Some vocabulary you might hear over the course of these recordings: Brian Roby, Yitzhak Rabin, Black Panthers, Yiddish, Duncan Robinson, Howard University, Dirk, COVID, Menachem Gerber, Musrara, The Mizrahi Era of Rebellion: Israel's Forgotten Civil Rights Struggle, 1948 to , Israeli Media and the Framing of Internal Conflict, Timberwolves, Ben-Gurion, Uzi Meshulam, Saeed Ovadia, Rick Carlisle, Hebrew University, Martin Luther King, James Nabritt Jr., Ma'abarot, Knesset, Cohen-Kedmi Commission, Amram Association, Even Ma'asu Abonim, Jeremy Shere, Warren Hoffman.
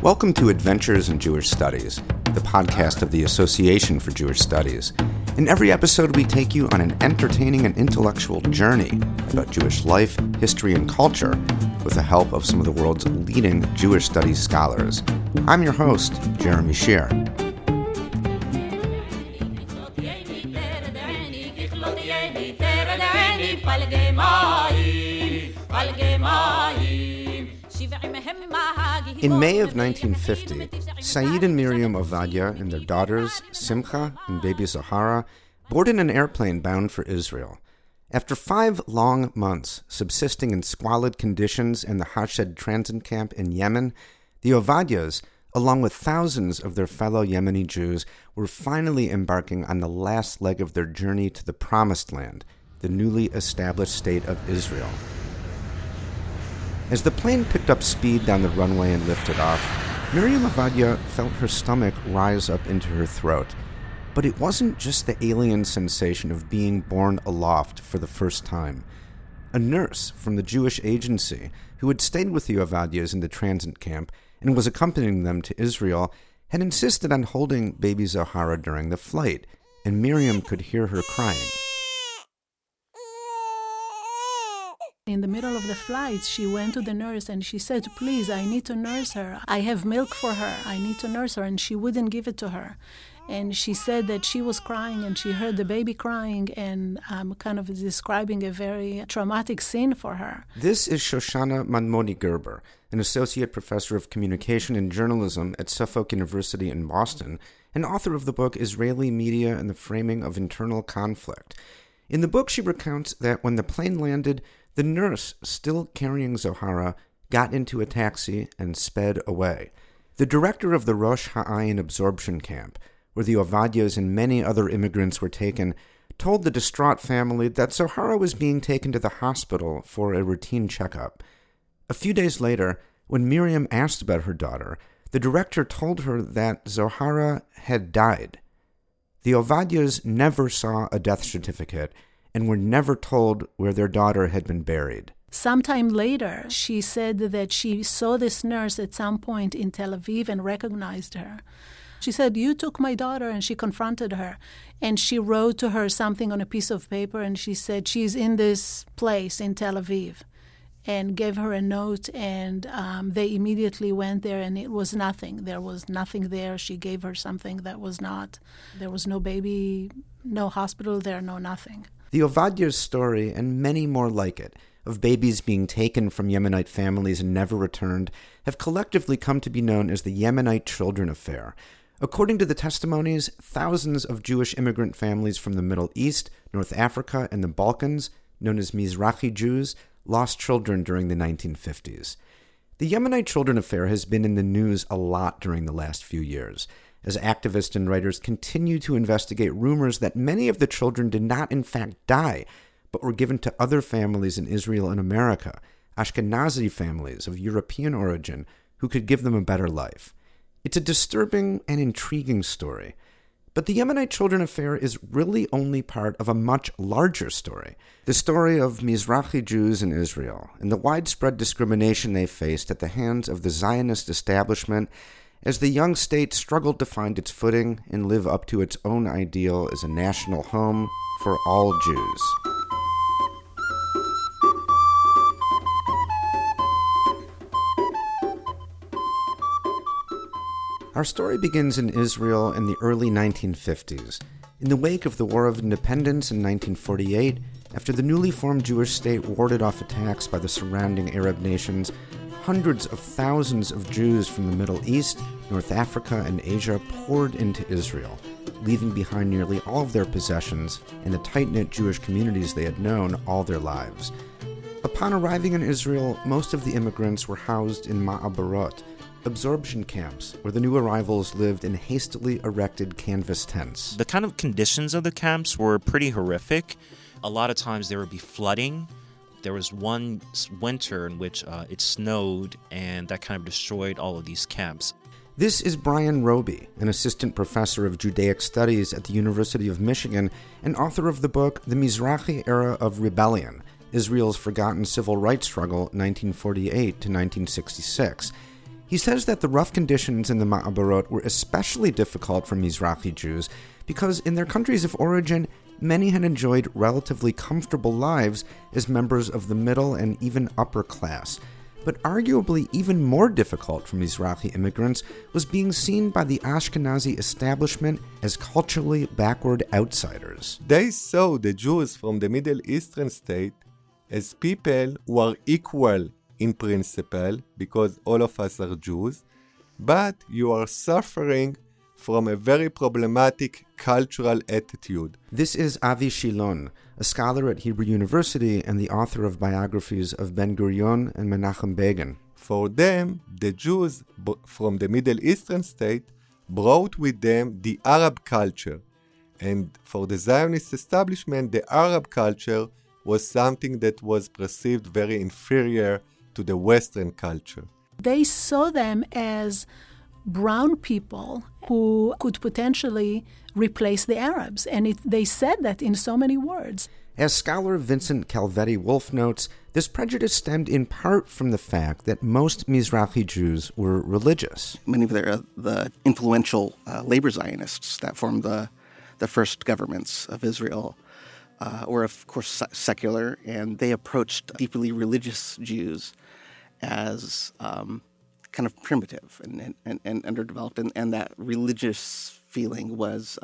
Welcome to Adventures in Jewish Studies, the podcast of the Association for Jewish Studies. In every episode, we take you on an entertaining and intellectual journey about Jewish life, history, and culture with the help of some of the world's leading Jewish studies scholars. I'm your host, Jeremy Shere. In May of 1950, Saeed and Miriam Ovadia and their daughters, Simcha and Baby Zahara, boarded an airplane bound for Israel. After 5 long months subsisting in squalid conditions in the Hashed transit camp in Yemen, the Ovadias, along with thousands of their fellow Yemeni Jews, were finally embarking on the last leg of their journey to the Promised Land, the newly established state of Israel. As the plane picked up speed down the runway and lifted off, Miriam Ovadia felt her stomach rise up into her throat. But it wasn't just the alien sensation of being borne aloft for the first time. A nurse from the Jewish agency, who had stayed with the Ovadias in the transit camp and was accompanying them to Israel, had insisted on holding Baby Zahara during the flight, and Miriam could hear her crying. In the middle of the flight, she went to the nurse and she said, "Please, I need to nurse her. I have milk for her. I need to nurse her." And she wouldn't give it to her. And she said that she was crying and she heard the baby crying, and kind of describing a very traumatic scene for her. This is Shoshana Mandel Gerber, an associate professor of communication and journalism at Suffolk University in Boston, and author of the book Israeli Media and the Framing of Internal Conflict. In the book, she recounts that when the plane landed, the nurse, still carrying Zahara, got into a taxi and sped away. The director of the Rosh Ha'ayin absorption camp, where the Ovadias and many other immigrants were taken, told the distraught family that Zahara was being taken to the hospital for a routine checkup. A few days later, when Miriam asked about her daughter, the director told her that Zahara had died. The Ovadias never saw a death certificate and were never told where their daughter had been buried. Sometime later, she said that she saw this nurse at some point in Tel Aviv and recognized her. She said, "You took my daughter," and she confronted her. And she wrote to her something on a piece of paper, and she said, "She's in this place in Tel Aviv," and gave her a note, and they immediately went there, and it was nothing. There was nothing there. She gave her something that was not. There was no baby, no hospital there, no nothing. The Ovadia's story, and many more like it, of babies being taken from Yemenite families and never returned, have collectively come to be known as the Yemenite Children Affair. According to the testimonies, thousands of Jewish immigrant families from the Middle East, North Africa, and the Balkans, known as Mizrahi Jews, lost children during the 1950s. The Yemenite Children Affair has been in the news a lot during the last few years, as activists and writers continue to investigate rumors that many of the children did not in fact die, but were given to other families in Israel and America, Ashkenazi families of European origin, who could give them a better life. It's a disturbing and intriguing story. But the Yemenite Children Affair is really only part of a much larger story, the story of Mizrahi Jews in Israel and the widespread discrimination they faced at the hands of the Zionist establishment as the young state struggled to find its footing and live up to its own ideal as a national home for all Jews. Our story begins in Israel in the early 1950s, in the wake of the War of Independence in 1948, after the newly formed Jewish state warded off attacks by the surrounding Arab nations. Hundreds of thousands of Jews from the Middle East, North Africa, and Asia poured into Israel, leaving behind nearly all of their possessions and the tight-knit Jewish communities they had known all their lives. Upon arriving in Israel, most of the immigrants were housed in Ma'abarot, absorption camps where the new arrivals lived in hastily erected canvas tents. The kind of conditions of the camps were pretty horrific. A lot of times there would be flooding. There was one winter in which it snowed, and that kind of destroyed all of these camps. This is Brian Roby, an assistant professor of Judaic studies at the University of Michigan and author of the book The Mizrahi Era of Rebellion: Israel's Forgotten Civil Rights Struggle, 1948 to 1966. He says that the rough conditions in the Ma'abarot were especially difficult for Mizrahi Jews because in their countries of origin, many had enjoyed relatively comfortable lives as members of the middle and even upper class. But arguably even more difficult for Mizrahi immigrants was being seen by the Ashkenazi establishment as culturally backward outsiders. They saw the Jews from the Middle Eastern state as people who are equal in principle, because all of us are Jews, but you are suffering from a very problematic cultural attitude. This is Avi Shilon, a scholar at Hebrew University and the author of biographies of Ben-Gurion and Menachem Begin. For them, the Jews from the Middle Eastern state brought with them the Arab culture, and for the Zionist establishment, the Arab culture was something that was perceived very inferior to the Western culture. They saw them as brown people who could potentially replace the Arabs, and they said that in so many words. As scholar Vincent Calvetti-Wolf notes, this prejudice stemmed in part from the fact that most Mizrahi Jews were religious. Many of the influential labor Zionists that formed the first governments of Israel were, of course, secular, and they approached deeply religious Jews as kind of primitive and underdeveloped, and that religious feeling was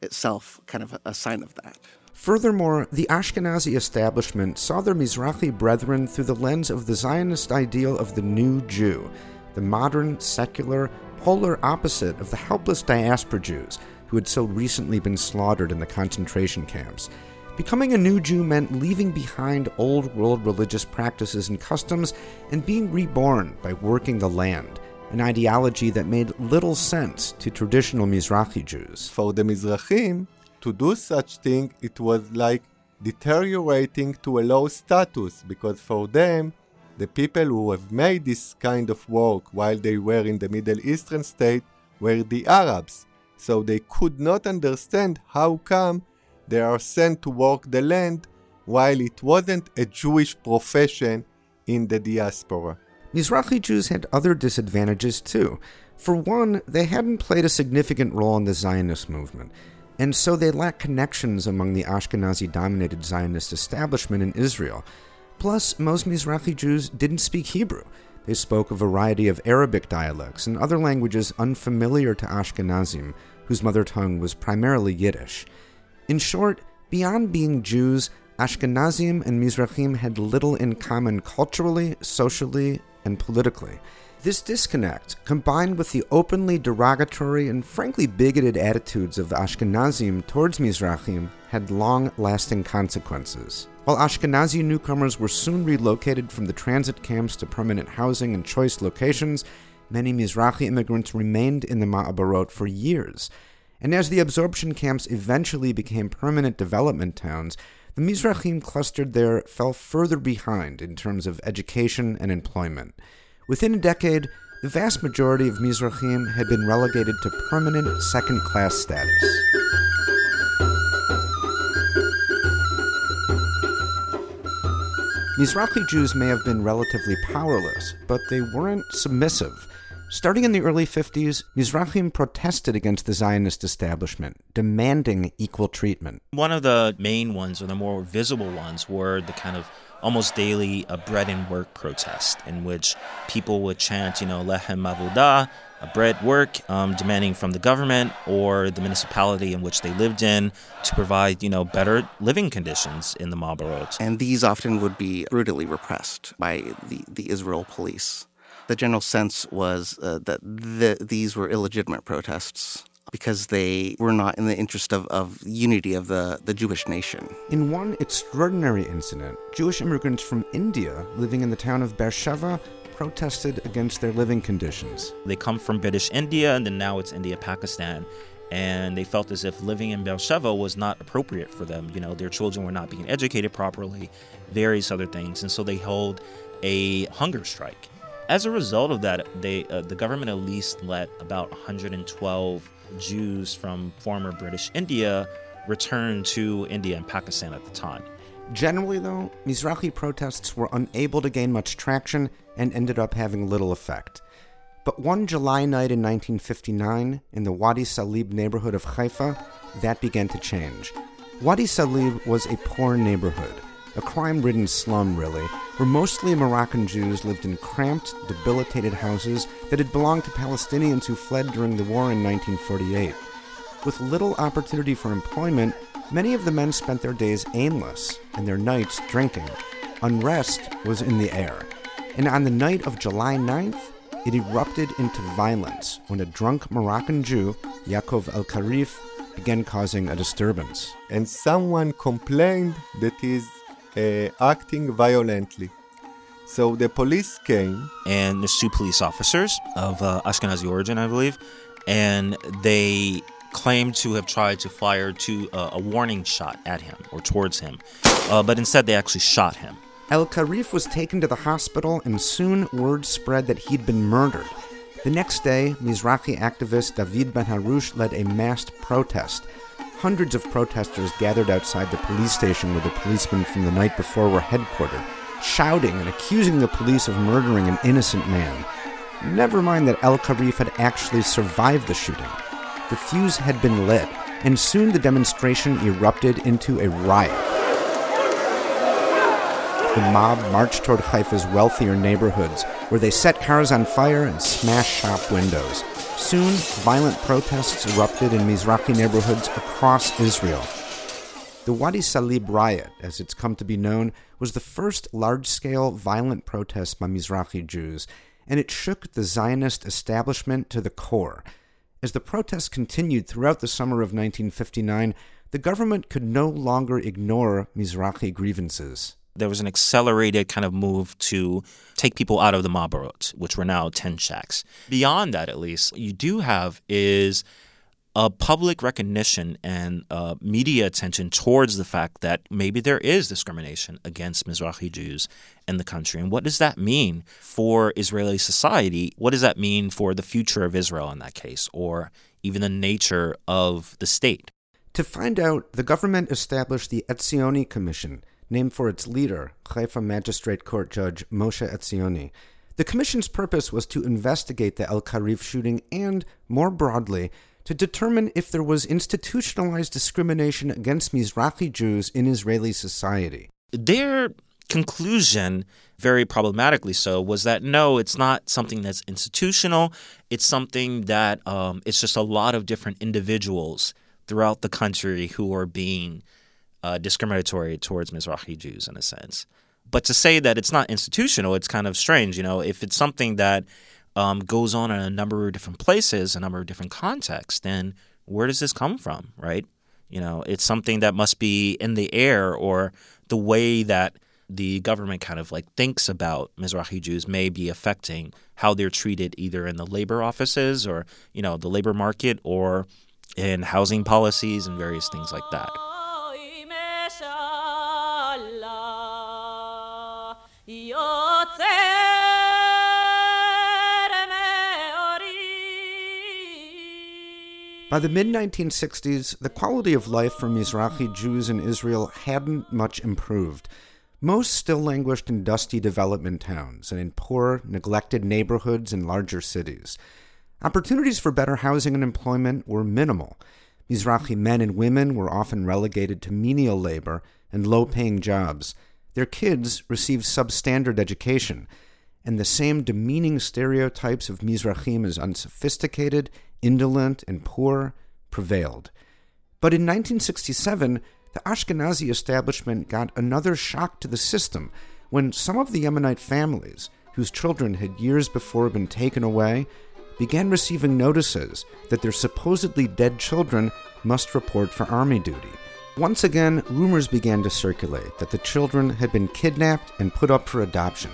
itself kind of a sign of that. Furthermore, the Ashkenazi establishment saw their Mizrahi brethren through the lens of the Zionist ideal of the new Jew, the modern, secular, polar opposite of the helpless diaspora Jews who had so recently been slaughtered in the concentration camps. Becoming a new Jew meant leaving behind old-world religious practices and customs and being reborn by working the land, an ideology that made little sense to traditional Mizrahi Jews. For the Mizrahim, to do such thing, it was like deteriorating to a low status, because for them, the people who have made this kind of work while they were in the Middle Eastern state were the Arabs, so they could not understand how come they are sent to work the land while it wasn't a Jewish profession in the diaspora. Mizrahi Jews had other disadvantages too. For one, they hadn't played a significant role in the Zionist movement, and so they lacked connections among the Ashkenazi-dominated Zionist establishment in Israel. Plus, most Mizrahi Jews didn't speak Hebrew. They spoke a variety of Arabic dialects and other languages unfamiliar to Ashkenazim, whose mother tongue was primarily Yiddish. In short, beyond being Jews, Ashkenazim and Mizrahim had little in common culturally, socially, and politically. This disconnect, combined with the openly derogatory and frankly bigoted attitudes of Ashkenazim towards Mizrahim, had long-lasting consequences. While Ashkenazi newcomers were soon relocated from the transit camps to permanent housing and choice locations, many Mizrahi immigrants remained in the Ma'abarot for years. And as the absorption camps eventually became permanent development towns, the Mizrahim clustered there fell further behind in terms of education and employment. Within a decade, the vast majority of Mizrahim had been relegated to permanent second-class status. Mizrahi Jews may have been relatively powerless, but they weren't submissive. Starting in the early 50s, Mizrahim protested against the Zionist establishment, demanding equal treatment. One of the main ones, or the more visible ones, were the kind of almost daily bread and work protest, in which people would chant, Lechem Avodah, bread work, demanding from the government or the municipality in which they lived in to provide, better living conditions in the Ma'abarot. And these often would be brutally repressed by the Israel police. The general sense was that these were illegitimate protests because they were not in the interest of unity of the Jewish nation. In one extraordinary incident, Jewish immigrants from India living in the town of Beersheva protested against their living conditions. They come from British India, and then now it's India, Pakistan. And they felt as if living in Beersheva was not appropriate for them. Their children were not being educated properly, various other things. And so they held a hunger strike. As a result of that, the government at least let about 112 Jews from former British India return to India and Pakistan at the time. Generally, though, Mizrahi protests were unable to gain much traction and ended up having little effect. But one July night in 1959, in the Wadi Salib neighborhood of Haifa, that began to change. Wadi Salib was a poor neighborhood, a crime-ridden slum, really, where mostly Moroccan Jews lived in cramped, debilitated houses that had belonged to Palestinians who fled during the war in 1948. With little opportunity for employment, many of the men spent their days aimless and their nights drinking. Unrest was in the air. And on the night of July 9th, it erupted into violence when a drunk Moroccan Jew, Yaakov Al-Karif, began causing a disturbance. And someone complained that he's acting violently. So the police came. And there's two police officers of Ashkenazi origin, I believe. And they claimed to have tried to fire a warning shot at him or towards him. But instead they actually shot him. Al-Karif was taken to the hospital, and soon word spread that he'd been murdered. The next day, Mizrahi activist David Ben Harush led a massed protest. Hundreds of protesters gathered outside the police station where the policemen from the night before were headquartered, shouting and accusing the police of murdering an innocent man. Never mind that Al-Karif had actually survived the shooting. The fuse had been lit, and soon the demonstration erupted into a riot. The mob marched toward Haifa's wealthier neighborhoods, where they set cars on fire and smashed shop windows. Soon, violent protests erupted in Mizrahi neighborhoods across Israel. The Wadi Salib riot, as it's come to be known, was the first large-scale violent protest by Mizrahi Jews, and it shook the Zionist establishment to the core. As the protests continued throughout the summer of 1959, the government could no longer ignore Mizrahi grievances. There was an accelerated kind of move to take people out of the Ma'abarot, which were now tent shacks. Beyond that, at least, what you do have is a public recognition and media attention towards the fact that maybe there is discrimination against Mizrahi Jews in the country. And what does that mean for Israeli society? What does that mean for the future of Israel in that case, or even the nature of the state? To find out, the government established the Etzioni Commission, named for its leader, Haifa Magistrate Court Judge Moshe Etzioni. The commission's purpose was to investigate the Al-Karif shooting and, more broadly, to determine if there was institutionalized discrimination against Mizrahi Jews in Israeli society. Their conclusion, very problematically so, was that no, it's not something that's institutional. It's something that it's just a lot of different individuals throughout the country who are being discriminatory towards Mizrahi Jews in a sense. But to say that it's not institutional, it's kind of strange. You know, if it's something that goes on in a number of different places, a number of different contexts, then where does this come from, right? You know, it's something that must be in the air, or the way that the government kind of like thinks about Mizrahi Jews may be affecting how they're treated either in the labor offices or, you know, the labor market, or in housing policies and various things like that. By the mid-1960s, the quality of life for Mizrahi Jews in Israel hadn't much improved. Most still languished in dusty development towns and in poor, neglected neighborhoods in larger cities. Opportunities for better housing and employment were minimal. Mizrahi men and women were often relegated to menial labor and low-paying jobs. Their kids received substandard education, and the same demeaning stereotypes of Mizrahim as unsophisticated, indolent, and poor prevailed. But in 1967, the Ashkenazi establishment got another shock to the system when some of the Yemenite families, whose children had years before been taken away, began receiving notices that their supposedly dead children must report for army duty. Once again, rumors began to circulate that the children had been kidnapped and put up for adoption.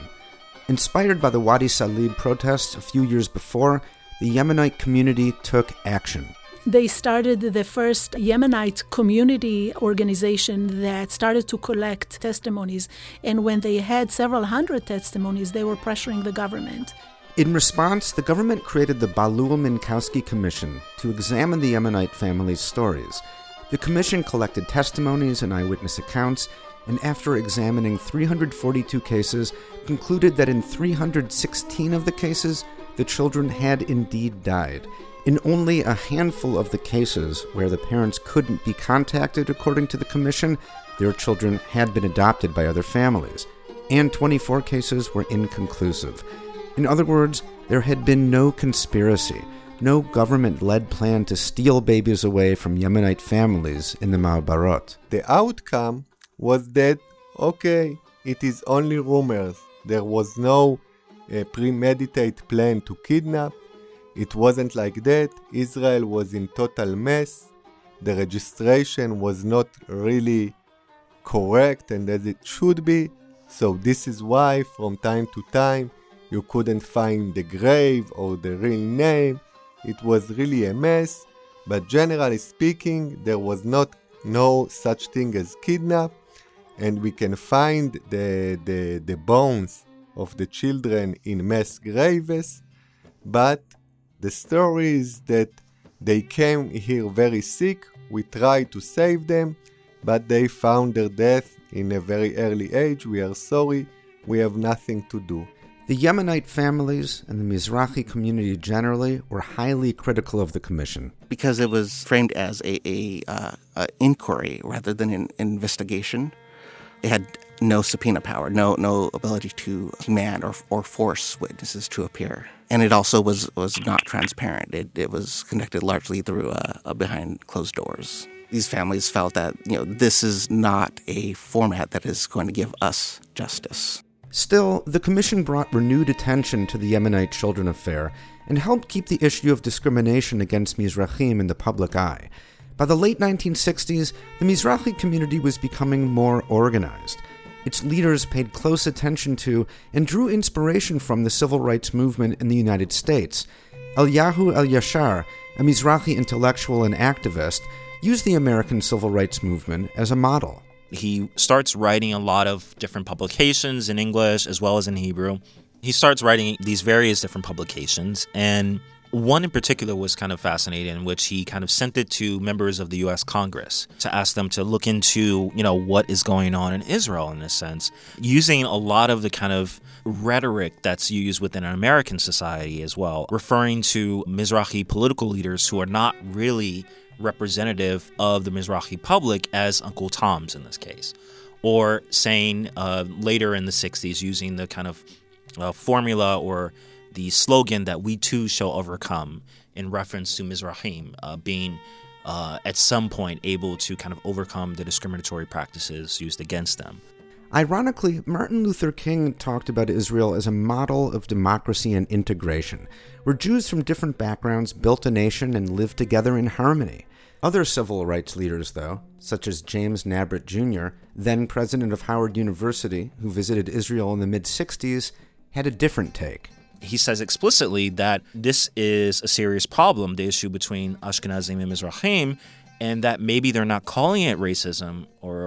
Inspired by the Wadi Salib protests a few years before, the Yemenite community took action. They started the first Yemenite community organization that started to collect testimonies, and when they had several hundred testimonies, they were pressuring the government. In response, the government created the Balul-Minkowski Commission to examine the Yemenite families' stories. The commission collected testimonies and eyewitness accounts, and after examining 342 cases, concluded that in 316 of the cases, the children had indeed died. In only a handful of the cases where the parents couldn't be contacted, according to the commission, their children had been adopted by other families, and 24 cases were inconclusive. In other words, there had been no conspiracy, no government-led plan to steal babies away from Yemenite families in the Ma'abarot. The outcome was that, okay, it is only rumors. There was no premeditated plan to kidnap. It wasn't like that. Israel was in total mess. The registration was not really correct and as it should be. So this is why from time to time you couldn't find the grave or the real name. It was really a mess. But generally speaking, there was no such thing as kidnap. And we can find the bones of the children in mass graves. But the story is that they came here very sick, we tried to save them, but they found their death in a very early age. We are sorry, we have nothing to do. The Yemenite families and the Mizrahi community generally were highly critical of the commission. Because it was framed as a inquiry rather than an investigation. It had no subpoena power, no ability to demand or force witnesses to appear. And it also was not transparent. It was conducted largely through behind closed doors. These families felt that, this is not a format that is going to give us justice. Still, the commission brought renewed attention to the Yemenite Children Affair and helped keep the issue of discrimination against Mizrahim in the public eye. By the late 1960s, the Mizrahi community was becoming more organized. Its leaders paid close attention to and drew inspiration from the civil rights movement in the United States. Eliyahu El-Yashar, a Mizrahi intellectual and activist, used the American civil rights movement as a model. He starts writing a lot of different publications in English as well as in Hebrew. He starts writing these various different publications, and one in particular was kind of fascinating, in which he kind of sent it to members of the U.S. Congress to ask them to look into, what is going on in Israel in a sense, using a lot of the kind of rhetoric that's used within an American society as well, referring to Mizrahi political leaders who are not really representative of the Mizrahi public as Uncle Toms in this case, or saying later in the 60s using the kind of formula or the slogan that we too shall overcome in reference to Mizrahim being at some point able to kind of overcome the discriminatory practices used against them. Ironically, Martin Luther King talked about Israel as a model of democracy and integration, where Jews from different backgrounds built a nation and lived together in harmony. Other civil rights leaders, though, such as James Nabritt Jr., then president of Howard University, who visited Israel in the mid-60s, had a different take. He says explicitly that this is a serious problem, the issue between Ashkenazim and Mizrahim, and that maybe they're not calling it racism or,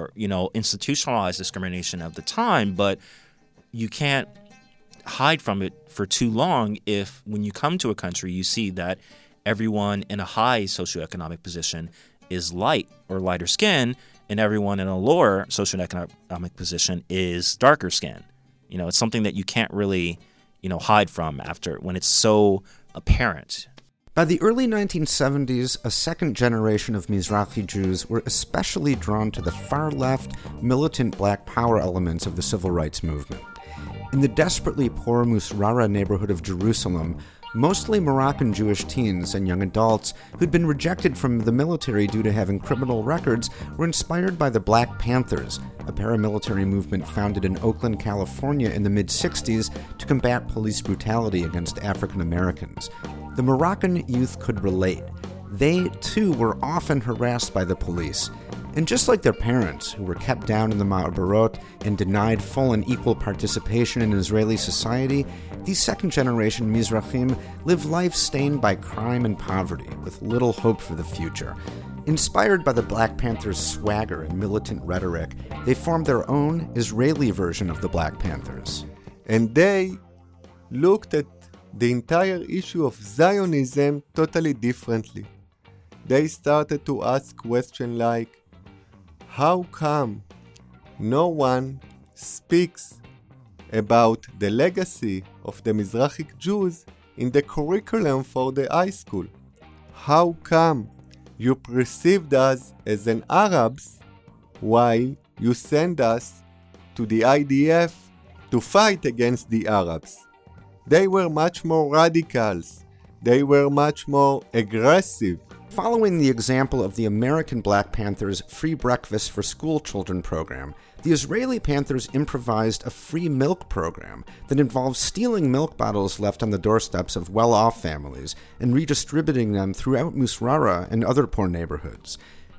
institutionalized discrimination of the time, but you can't hide from it for too long if when you come to a country, you see that everyone in a high socioeconomic position is light or lighter skin, and everyone in a lower socioeconomic position is darker skin. It's something that you can't really hide from after when it's so apparent. By the early 1970s, a second generation of Mizrahi Jews were especially drawn to the far-left, militant black power elements of the civil rights movement. In the desperately poor Musrara neighborhood of Jerusalem, mostly Moroccan Jewish teens and young adults who'd been rejected from the military due to having criminal records were inspired by the Black Panthers, a paramilitary movement founded in Oakland, California in the mid-60s to combat police brutality against African Americans. The Moroccan youth could relate. They, too, were often harassed by the police. And just like their parents, who were kept down in the Ma'abarot and denied full and equal participation in Israeli society, these second-generation Mizrahim live life stained by crime and poverty, with little hope for the future. Inspired by the Black Panthers' swagger and militant rhetoric, they formed their own Israeli version of the Black Panthers. And they looked at the entire issue of Zionism totally differently. They started to ask questions like, how come no one speaks about the legacy of the Mizrahi Jews in the curriculum for the high school. How come you perceived us as an Arabs while you send us to the IDF to fight against the Arabs? They were much more radicals. They were much more aggressive. Following the example of the American Black Panthers' Free Breakfast for School Children program, the Israeli Panthers improvised a free milk program that involved stealing milk bottles left on the doorsteps of well-off families and redistributing them throughout Musrara and other poor neighborhoods.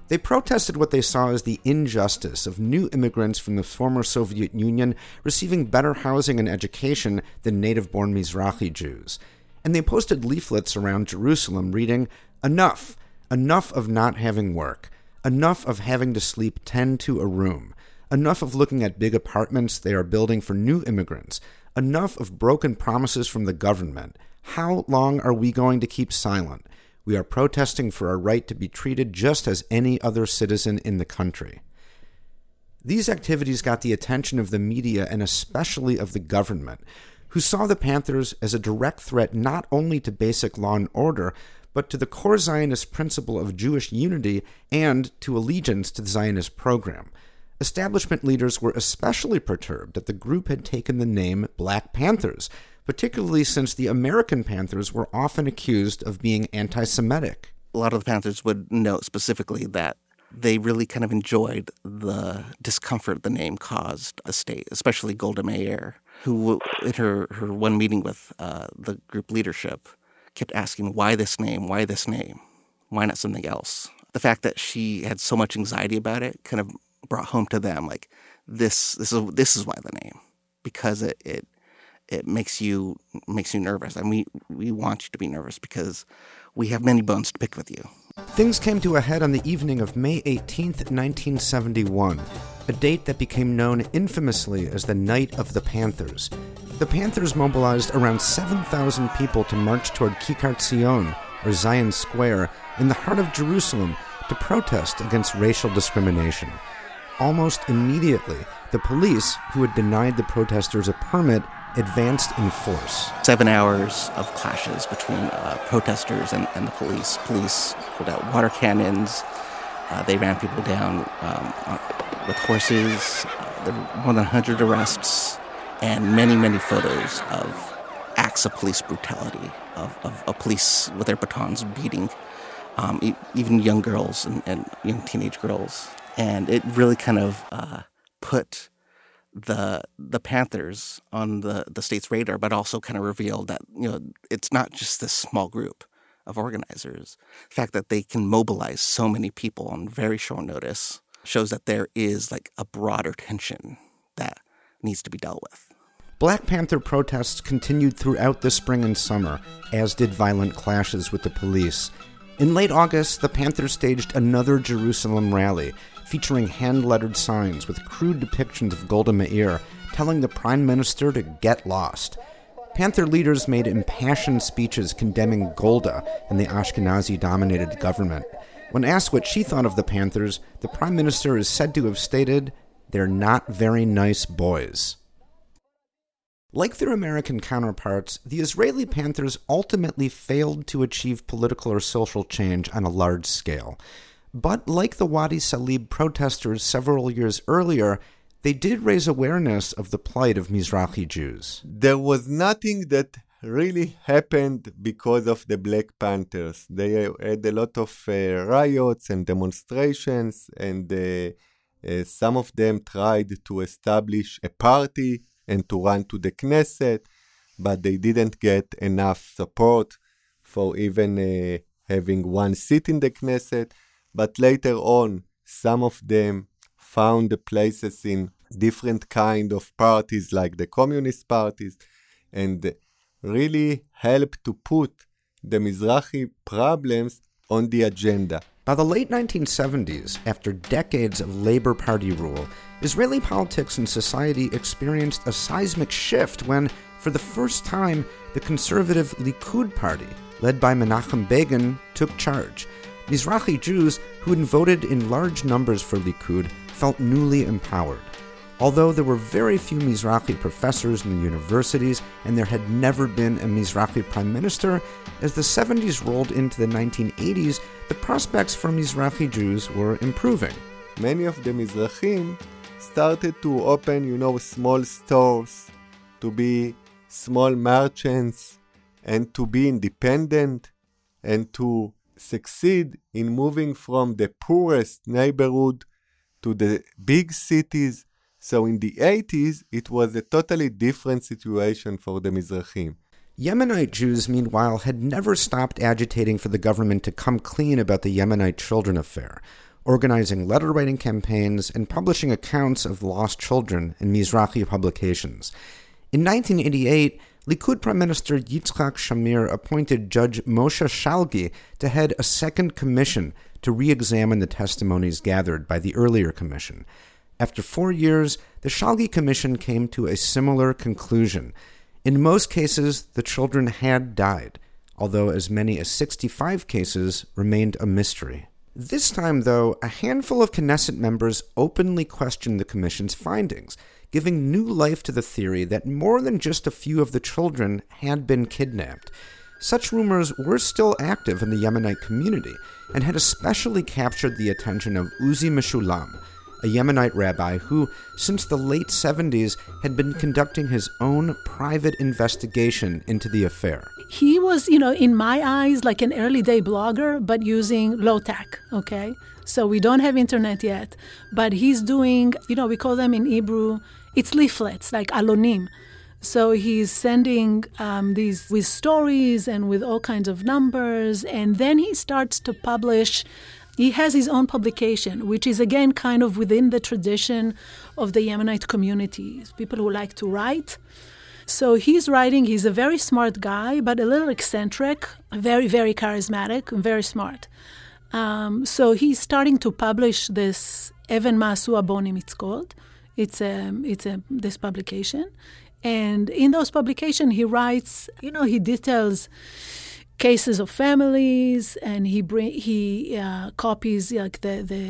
They protested what they saw as the injustice of new immigrants from the former Soviet Union receiving better housing and education than native-born Mizrahi Jews. And they posted leaflets around Jerusalem reading, "Enough! Enough of not having work. Enough of having to sleep 10 to a room. Enough of looking at big apartments they are building for new immigrants. Enough of broken promises from the government. How long are we going to keep silent? We are protesting for our right to be treated just as any other citizen in the country." These activities got the attention of the media and especially of the government, who saw the Panthers as a direct threat not only to basic law and order, but to the core Zionist principle of Jewish unity and to allegiance to the Zionist program. Establishment leaders were especially perturbed that the group had taken the name Black Panthers, particularly since the American Panthers were often accused of being anti-Semitic. A lot of the Panthers would note specifically that they really kind of enjoyed the discomfort the name caused the state, especially Golda Meir, who in her one meeting with the group leadership kept asking, why this name? Why not something else? The fact that she had so much anxiety about it kind of brought home to them, like, this is why the name, because it makes you nervous, and we want you to be nervous because we have many bones to pick with you. Things came to a head on the evening of May 18th, 1971, a date that became known infamously as the Night of the Panthers. The Panthers mobilized around 7,000 people to march toward Kikar Tzion, or Zion Square, in the heart of Jerusalem to protest against racial discrimination. Almost immediately, the police, who had denied the protesters a permit, advanced in force. 7 hours of clashes between protesters and the police. Police pulled out water cannons. They ran people down with horses. There were more than 100 arrests and many, many photos of acts of police brutality, of police with their batons beating even young girls and young teenage girls. And it really kind of put the Panthers on the state's radar, but also kind of revealed that, you know, it's not just this small group of organizers. The fact that they can mobilize so many people on very short notice shows that there is like a broader tension that needs to be dealt with. Black Panther protests continued throughout the spring and summer, as did violent clashes with the police. In late August, the Panthers staged another Jerusalem rally, featuring hand-lettered signs with crude depictions of Golda Meir, telling the Prime Minister to get lost. Panther leaders made impassioned speeches condemning Golda and the Ashkenazi-dominated government. When asked what she thought of the Panthers, the Prime Minister is said to have stated, "They're not very nice boys." Like their American counterparts, the Israeli Panthers ultimately failed to achieve political or social change on a large scale. But like the Wadi Salib protesters several years earlier, they did raise awareness of the plight of Mizrahi Jews. There was nothing that really happened because of the Black Panthers. They had a lot of riots and demonstrations, and some of them tried to establish a party and to run to the Knesset, but they didn't get enough support for even having one seat in the Knesset. But later on, some of them found places in different kind of parties, like the communist parties, and really helped to put the Mizrahi problems on the agenda. By the late 1970s, after decades of Labor Party rule, Israeli politics and society experienced a seismic shift when, for the first time, the conservative Likud party, led by Menachem Begin, took charge. Mizrahi Jews, who had voted in large numbers for Likud, felt newly empowered. Although there were very few Mizrahi professors in the universities, and there had never been a Mizrahi prime minister, as the 70s rolled into the 1980s, the prospects for Mizrahi Jews were improving. Many of the Mizrahim started to open, small stores, to be small merchants, and to be independent, and to succeed in moving from the poorest neighborhood to the big cities. So in the 80s, it was a totally different situation for the Mizrahim. Yemenite Jews, meanwhile, had never stopped agitating for the government to come clean about the Yemenite Children Affair, organizing letter-writing campaigns and publishing accounts of lost children in Mizrahi publications. In 1988, Likud Prime Minister Yitzhak Shamir appointed Judge Moshe Shalgi to head a second commission to re-examine the testimonies gathered by the earlier commission. After 4 years, the Shalgi Commission came to a similar conclusion. In most cases, the children had died, although as many as 65 cases remained a mystery. This time, though, a handful of Knesset members openly questioned the Commission's findings, giving new life to the theory that more than just a few of the children had been kidnapped. Such rumors were still active in the Yemenite community and had especially captured the attention of Uzi Meshulam, a Yemenite rabbi who, since the late 70s, had been conducting his own private investigation into the affair. He was, in my eyes, like an early-day blogger, but using low-tech, okay? So we don't have internet yet, but he's doing, we call them in Hebrew, it's leaflets, like alonim. So he's sending these with stories and with all kinds of numbers, and then he starts to publish. He has his own publication, which is again kind of within the tradition of the Yemenite communities, people who like to write. So he's writing, he's a very smart guy, but a little eccentric, very, very charismatic, very smart. So he's starting to publish this Even Ma'asu Abonim, it's called. It's this publication. And in those publications, he writes, he details cases of families, and he copies like the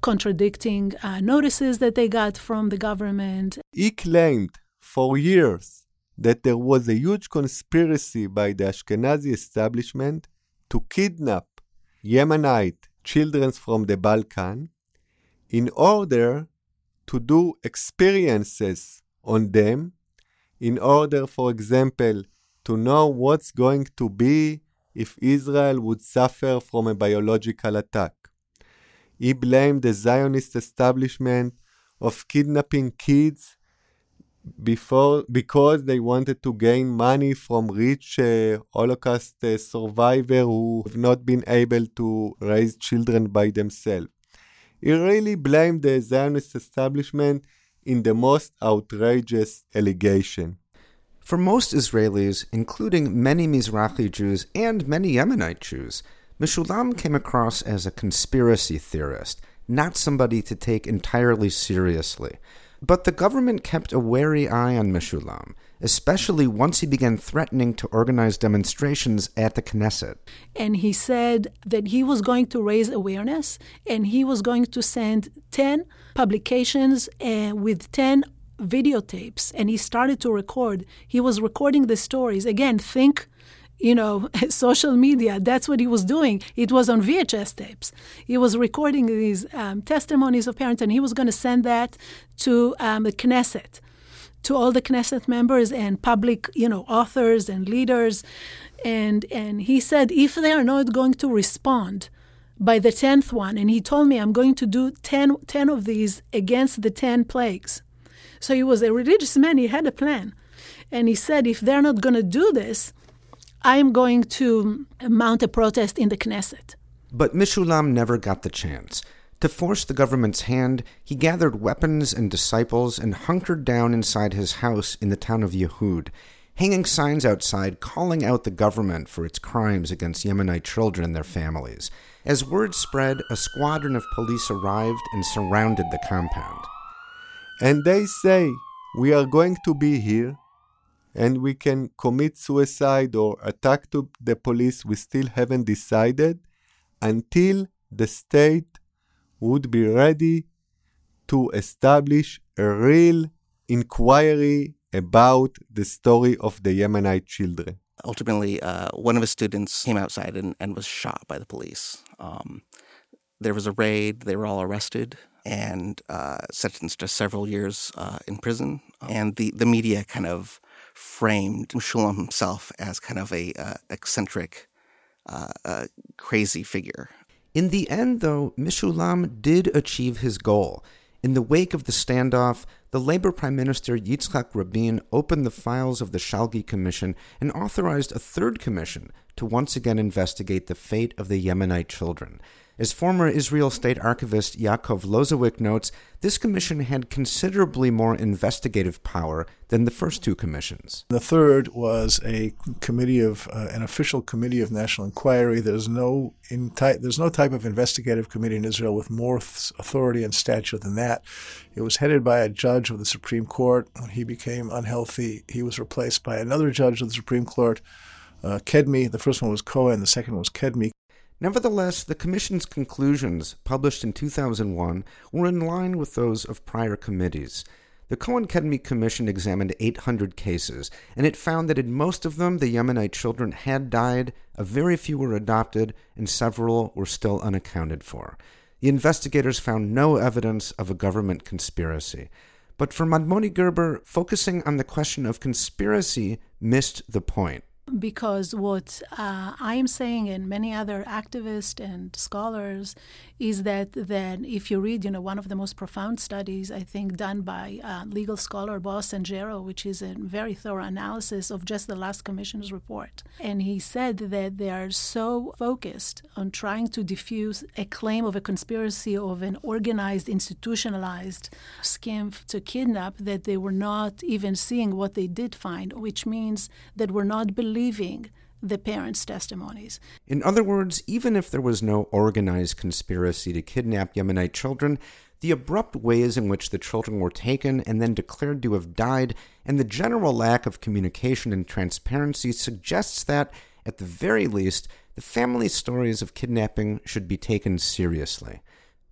contradicting notices that they got from the government. He claimed for years that there was a huge conspiracy by the Ashkenazi establishment to kidnap Yemenite children from the Balkan in order to do experiences on them, in order, for example, to know what's going to be if Israel would suffer from a biological attack. He blamed the Zionist establishment of kidnapping kids because they wanted to gain money from rich Holocaust survivors who have not been able to raise children by themselves. He really blamed the Zionist establishment in the most outrageous allegation. For most Israelis, including many Mizrahi Jews and many Yemenite Jews, Meshulam came across as a conspiracy theorist, not somebody to take entirely seriously. But the government kept a wary eye on Meshulam, especially once he began threatening to organize demonstrations at the Knesset. And he said that he was going to raise awareness, and he was going to send 10 publications with 10 videotapes, and he started to record. He was recording the stories. Again, think, social media. That's what he was doing. It was on VHS tapes. He was recording these testimonies of parents, and he was going to send that to the Knesset, to all the Knesset members and public, authors and leaders. And he said, if they are not going to respond by the 10th one, and he told me, I'm going to do 10 of these against the 10 plagues. So he was a religious man, he had a plan. And he said, if they're not going to do this, I'm going to mount a protest in the Knesset. But Meshulam never got the chance. To force the government's hand, he gathered weapons and disciples and hunkered down inside his house in the town of Yehud, hanging signs outside calling out the government for its crimes against Yemenite children and their families. As word spread, a squadron of police arrived and surrounded the compound. And they say, we are going to be here, and we can commit suicide or attack to the police. We still haven't decided until the state would be ready to establish a real inquiry about the story of the Yemenite children. Ultimately, one of his students came outside and was shot by the police. There was a raid. They were all arrested and sentenced to several years in prison. And the media kind of framed Meshulam himself as kind of a eccentric, crazy figure. In the end, though, Meshulam did achieve his goal. In the wake of the standoff, the Labor Prime Minister Yitzhak Rabin opened the files of the Shalgi Commission and authorized a third commission to once again investigate the fate of the Yemenite children. As former Israel State Archivist Yaakov Lozowick notes, this commission had considerably more investigative power than the first two commissions. The third was a committee of an official committee of national inquiry. There's no type of investigative committee in Israel with more authority and stature than that. It was headed by a judge of the Supreme Court. When he became unhealthy, he was replaced by another judge of the Supreme Court, Kedmi. The first one was Cohen, the second was Kedmi. Nevertheless, the commission's conclusions, published in 2001, were in line with those of prior committees. The Cohen-Kedmi Commission examined 800 cases, and it found that in most of them, the Yemenite children had died, a very few were adopted, and several were still unaccounted for. The investigators found no evidence of a government conspiracy. But for Madmoni Gerber, focusing on the question of conspiracy missed the point. Because what I am saying, and many other activists and scholars, is that if you read, one of the most profound studies, I think, done by legal scholar Boaz Sanjero, which is a very thorough analysis of just the last commission's report. And he said that they are so focused on trying to diffuse a claim of a conspiracy of an organized, institutionalized scheme to kidnap that they were not even seeing what they did find, which means that we're not believing the parents' testimonies. In other words, even if there was no organized conspiracy to kidnap Yemenite children, the abrupt ways in which the children were taken and then declared to have died, and the general lack of communication and transparency suggests that, at the very least, the family stories of kidnapping should be taken seriously.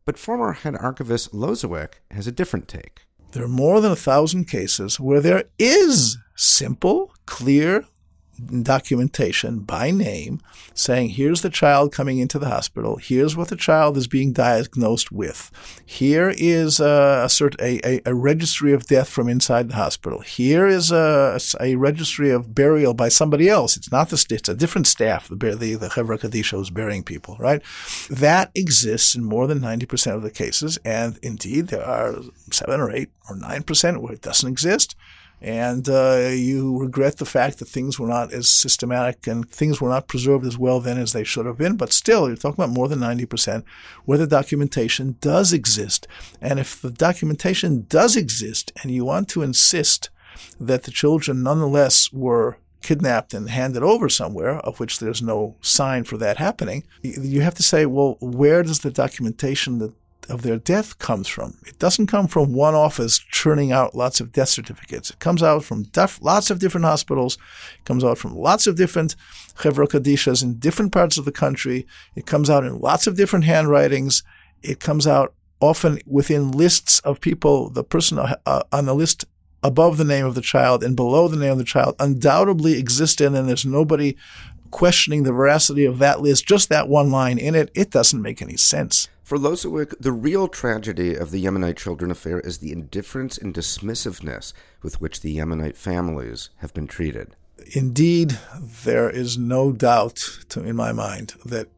But former head archivist Lozowick has a different take. There are more than 1,000 cases where there is simple, clear documentation by name saying, here's the child coming into the hospital, here's what the child is being diagnosed with, here is a registry of death from inside the hospital, here is a registry of burial by somebody else. It's not it's a different staff, the Chevra Kadisha is burying people, right? That exists in more than 90% of the cases, and indeed there are 7 or 8 or 9% where it doesn't exist. And you regret the fact that things were not as systematic and things were not preserved as well then as they should have been. But still, you're talking about more than 90% where the documentation does exist. And if the documentation does exist and you want to insist that the children nonetheless were kidnapped and handed over somewhere, of which there's no sign for that happening, you have to say, well, where does the documentation that of their death comes from? It doesn't come from one office churning out lots of death certificates. It comes out from lots of different hospitals. It comes out from lots of different Chevra Kadishas in different parts of the country. It comes out in lots of different handwritings. It comes out often within lists of people. The person on the list above the name of the child and below the name of the child undoubtedly existed, and there's nobody questioning the veracity of that list, just that one line in it. It doesn't make any sense. For Lozowick, the real tragedy of the Yemenite Children Affair is the indifference and dismissiveness with which the Yemenite families have been treated. Indeed, there is no doubt, in my mind, that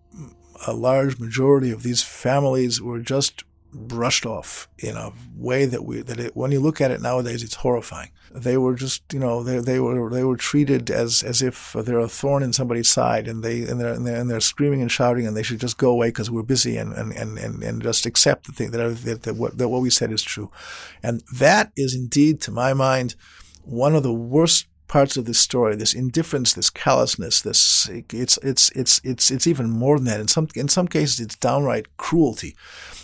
a large majority of these families were just brushed off in a way that when you look at it nowadays, it's horrifying. They were just, they were treated as if they're a thorn in somebody's side, and they're screaming and shouting, and they should just go away because we're busy, and just accept the thing that what we said is true. And that is indeed, to my mind, one of the worst parts of this story, this indifference, this callousness, it's even more than that. In some cases, it's downright cruelty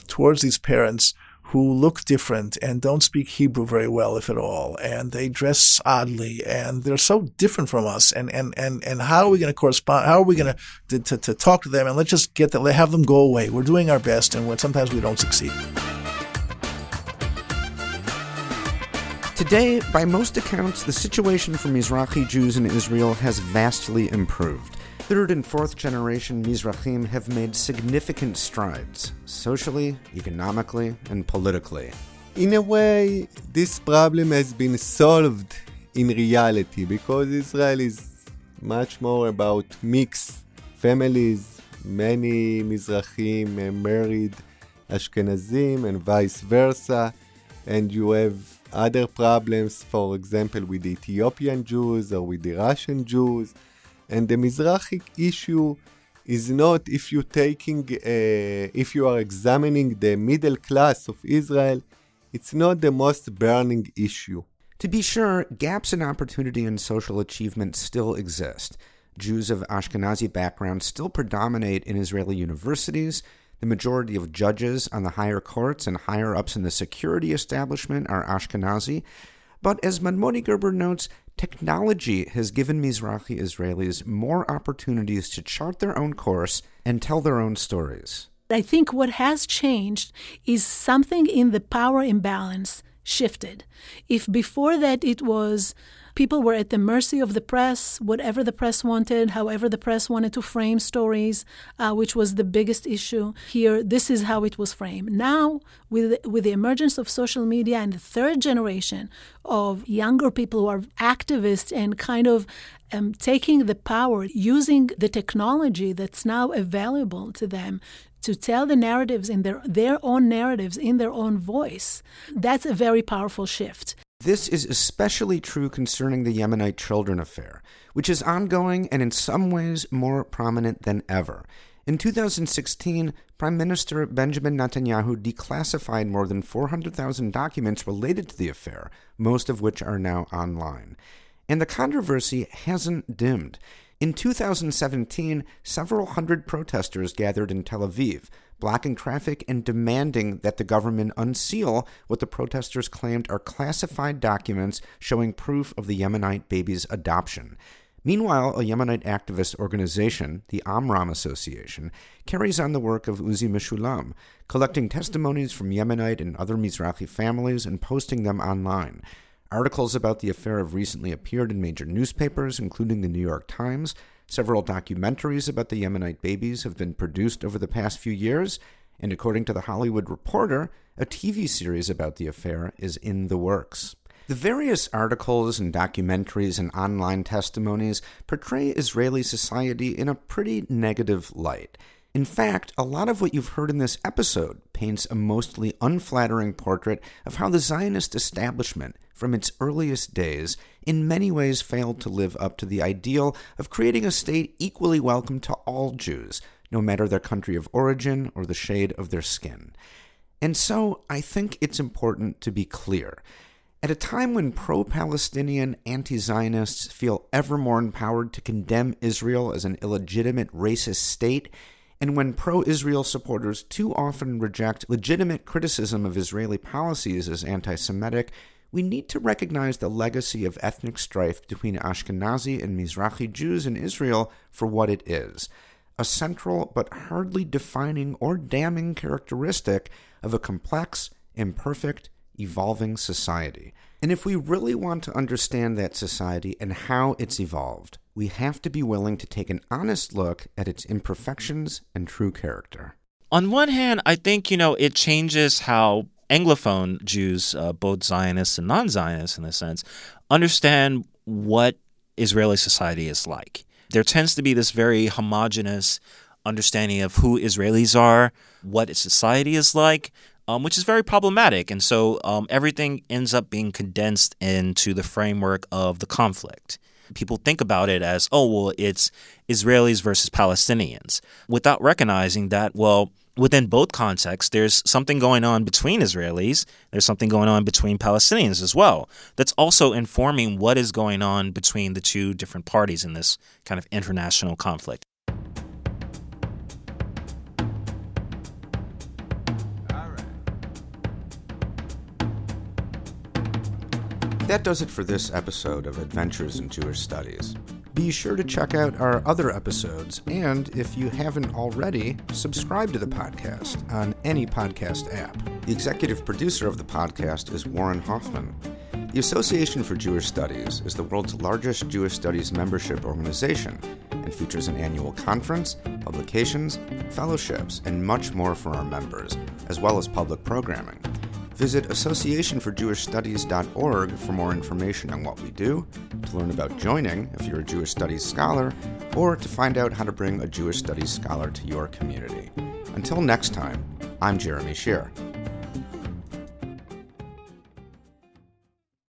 towards these parents who look different and don't speak Hebrew very well, if at all, and they dress oddly, and they're so different from us. And how are we going to correspond? How are we going to talk to them? And let's just have them go away. We're doing our best, and sometimes we don't succeed. Today, by most accounts, the situation for Mizrahi Jews in Israel has vastly improved. Third and fourth generation Mizrahim have made significant strides, socially, economically, and politically. In a way, this problem has been solved in reality, because Israel is much more about mixed families. Many Mizrahim married Ashkenazim and vice versa, and you have other problems, for example, with the Ethiopian Jews or with the Russian Jews. And the Mizrahi issue is not, if you are examining the middle class of Israel, it's not the most burning issue. To be sure, gaps in opportunity and social achievement still exist. Jews of Ashkenazi background still predominate in Israeli universities. The majority of judges on the higher courts and higher-ups in the security establishment are Ashkenazi. But as Menachem Gerber notes, technology has given Mizrahi Israelis more opportunities to chart their own course and tell their own stories. I think what has changed is something in the power imbalance shifted. If before that it was people were at the mercy of the press, whatever the press wanted, however the press wanted to frame stories, which was the biggest issue here. This is how it was framed. Now, with the emergence of social media and the third generation of younger people who are activists and kind of taking the power, using the technology that's now available to them to tell the narratives in their own narratives, in their own voice, that's a very powerful shift. This is especially true concerning the Yemenite Children Affair, which is ongoing and in some ways more prominent than ever. In 2016, Prime Minister Benjamin Netanyahu declassified more than 400,000 documents related to the affair, most of which are now online. And the controversy hasn't dimmed. In 2017, several hundred protesters gathered in Tel Aviv, blocking traffic and demanding that the government unseal what the protesters claimed are classified documents showing proof of the Yemenite baby's adoption. Meanwhile, a Yemenite activist organization, the Amram Association, carries on the work of Uzi Meshulam, collecting testimonies from Yemenite and other Mizrahi families and posting them online. Articles about the affair have recently appeared in major newspapers, including the New York Times. Several documentaries about the Yemenite babies have been produced over the past few years, and according to The Hollywood Reporter, a TV series about the affair is in the works. The various articles and documentaries and online testimonies portray Israeli society in a pretty negative light. In fact, a lot of what you've heard in this episode paints a mostly unflattering portrait of how the Zionist establishment, from its earliest days, in many ways failed to live up to the ideal of creating a state equally welcome to all Jews, no matter their country of origin or the shade of their skin. And so, I think it's important to be clear. At a time when pro-Palestinian anti-Zionists feel ever more empowered to condemn Israel as an illegitimate racist state, and when pro-Israel supporters too often reject legitimate criticism of Israeli policies as anti-Semitic, we need to recognize the legacy of ethnic strife between Ashkenazi and Mizrahi Jews in Israel for what it is, a central but hardly defining or damning characteristic of a complex, imperfect, evolving society. And if we really want to understand that society and how it's evolved, we have to be willing to take an honest look at its imperfections and true character. On one hand, I think, it changes how Anglophone Jews, both Zionists and non-Zionists in a sense, understand what Israeli society is like. There tends to be this very homogenous understanding of who Israelis are, what society is like, which is very problematic. And so everything ends up being condensed into the framework of the conflict. People think about it as, it's Israelis versus Palestinians, without recognizing that, within both contexts, there's something going on between Israelis, there's something going on between Palestinians as well. That's also informing what is going on between the two different parties in this kind of international conflict. That does it for this episode of Adventures in Jewish Studies. Be sure to check out our other episodes, and if you haven't already, subscribe to the podcast on any podcast app. The executive producer of the podcast is Warren Hoffman. The Association for Jewish Studies is the world's largest Jewish studies membership organization and features an annual conference, publications, fellowships, and much more for our members, as well as public programming. Visit associationforjewishstudies.org for more information on what we do, to learn about joining if you're a Jewish Studies scholar, or to find out how to bring a Jewish Studies scholar to your community. Until next time, I'm Jeremy Shere.